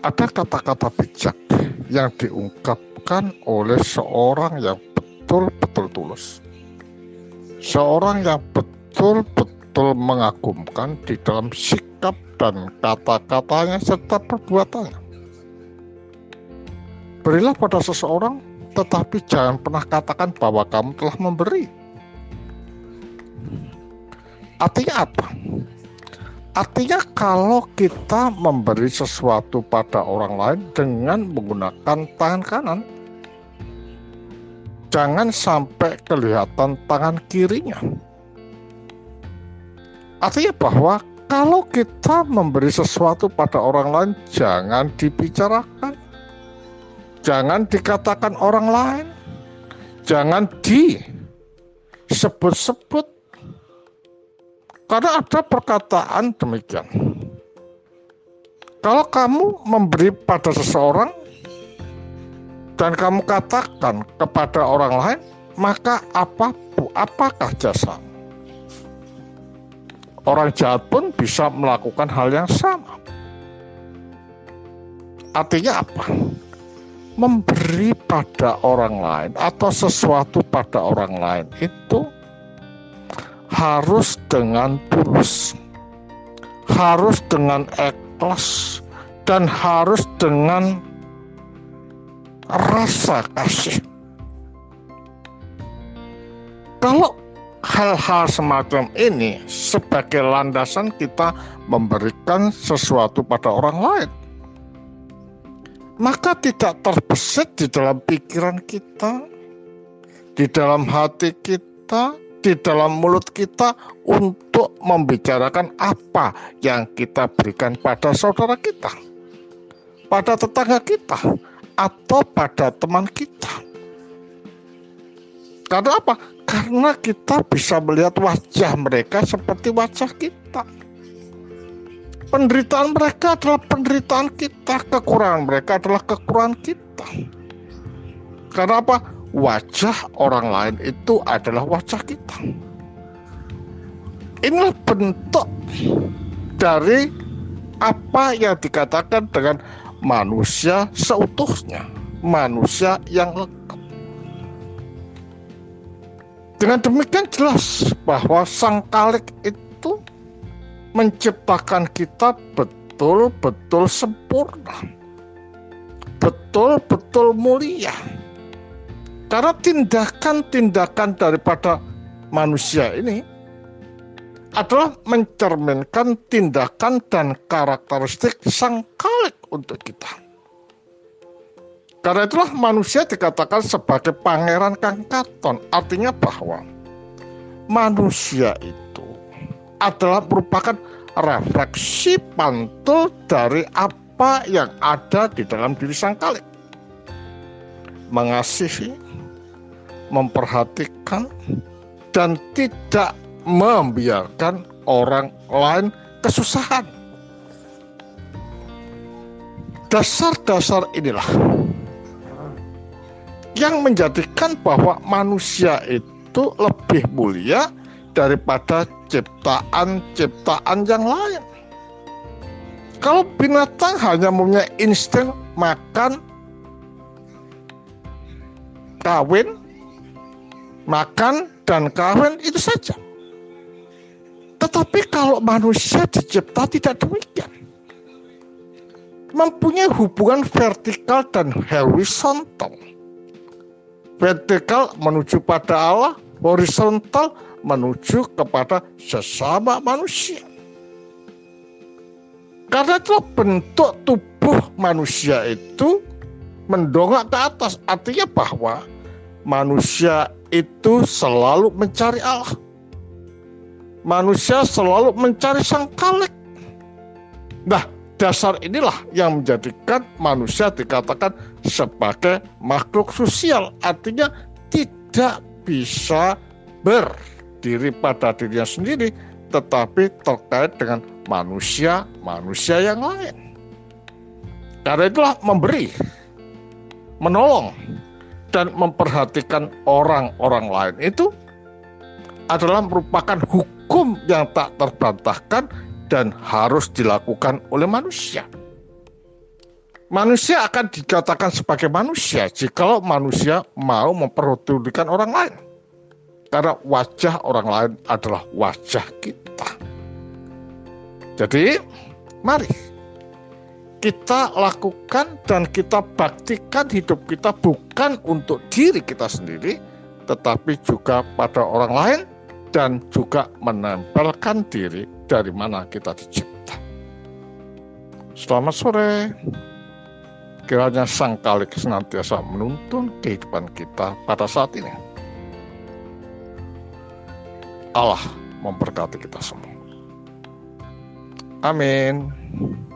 Ada kata-kata bijak yang diungkapkan oleh seorang yang betul-betul tulus. Seorang yang betul-betul mengagumkan di dalam sikap dan kata-katanya serta perbuatannya. Berilah pada seseorang, tetapi jangan pernah katakan bahwa kamu telah memberi. Artinya apa? Artinya kalau kita memberi sesuatu pada orang lain dengan menggunakan tangan kanan, jangan sampai kelihatan tangan kirinya. Artinya bahwa kalau kita memberi sesuatu pada orang lain, jangan dibicarakan, jangan dikatakan orang lain, jangan disebut-sebut. Karena ada perkataan demikian. Kalau kamu memberi pada seseorang dan kamu katakan kepada orang lain, maka apakah jasa? Orang jahat pun bisa melakukan hal yang sama. Artinya apa? Memberi pada orang lain atau sesuatu pada orang lain itu harus dengan tulus, harus dengan ikhlas, dan harus dengan rasa kasih. Kalau hal-hal semacam ini sebagai landasan kita memberikan sesuatu pada orang lain, maka tidak terbesit di dalam pikiran kita, di dalam hati kita, di dalam mulut kita untuk membicarakan apa yang kita berikan pada saudara kita, pada tetangga kita, atau pada teman kita. Karena apa? Karena kita bisa melihat wajah mereka seperti wajah kita. Penderitaan mereka adalah penderitaan kita, kekurangan mereka adalah kekurangan kita. Karena apa? Wajah orang lain itu adalah wajah kita. Inilah bentuk dari apa yang dikatakan dengan manusia seutuhnya, manusia yang lengkap. Dengan demikian jelas bahwa Sang Khalik itu menciptakan kita betul-betul sempurna, betul-betul mulia. Karena tindakan-tindakan daripada manusia ini adalah mencerminkan tindakan dan karakteristik Sang Khalik untuk kita. Karena itulah manusia dikatakan sebagai pangeran kang katon. Artinya bahwa manusia itu adalah merupakan refleksi pantul dari apa yang ada di dalam diri Sang Khalik. Mengasihi, memperhatikan, dan tidak membiarkan orang lain kesusahan. Dasar-dasar inilah yang menjadikan bahwa manusia itu lebih mulia daripada ciptaan-ciptaan yang lain. Kalau binatang hanya mempunyai insting makan, kawin, makan, dan kawin, itu saja. Tetapi kalau manusia dicipta tidak demikian. Mempunyai hubungan vertikal dan horizontal. Vertikal menuju pada Allah, horizontal menuju kepada sesama manusia. Karena itu bentuk tubuh manusia itu mendongak ke atas, artinya bahwa manusia itu selalu mencari Allah. Manusia selalu mencari Sang Khalik. Nah, dasar inilah yang menjadikan manusia dikatakan sebagai makhluk sosial, artinya tidak bisa berdiri pada dirinya sendiri, tetapi terkait dengan manusia yang lain. Karena itulah memberi, menolong, dan memperhatikan orang-orang lain itu adalah merupakan hukum yang tak terbantahkan dan harus dilakukan oleh manusia. manusia akan dikatakan sebagai manusia jikalau manusia mau memperdulikan orang lain. Karena wajah orang lain adalah wajah kita. Jadi, mari kita lakukan dan kita baktikan hidup kita bukan untuk diri kita sendiri, tetapi juga pada orang lain dan juga menempelkan diri dari mana kita dicipta. Selamat sore. Kiranya Sang Khalik senantiasa menuntun kehidupan kita pada saat ini. Allah memberkati kita semua. Amin.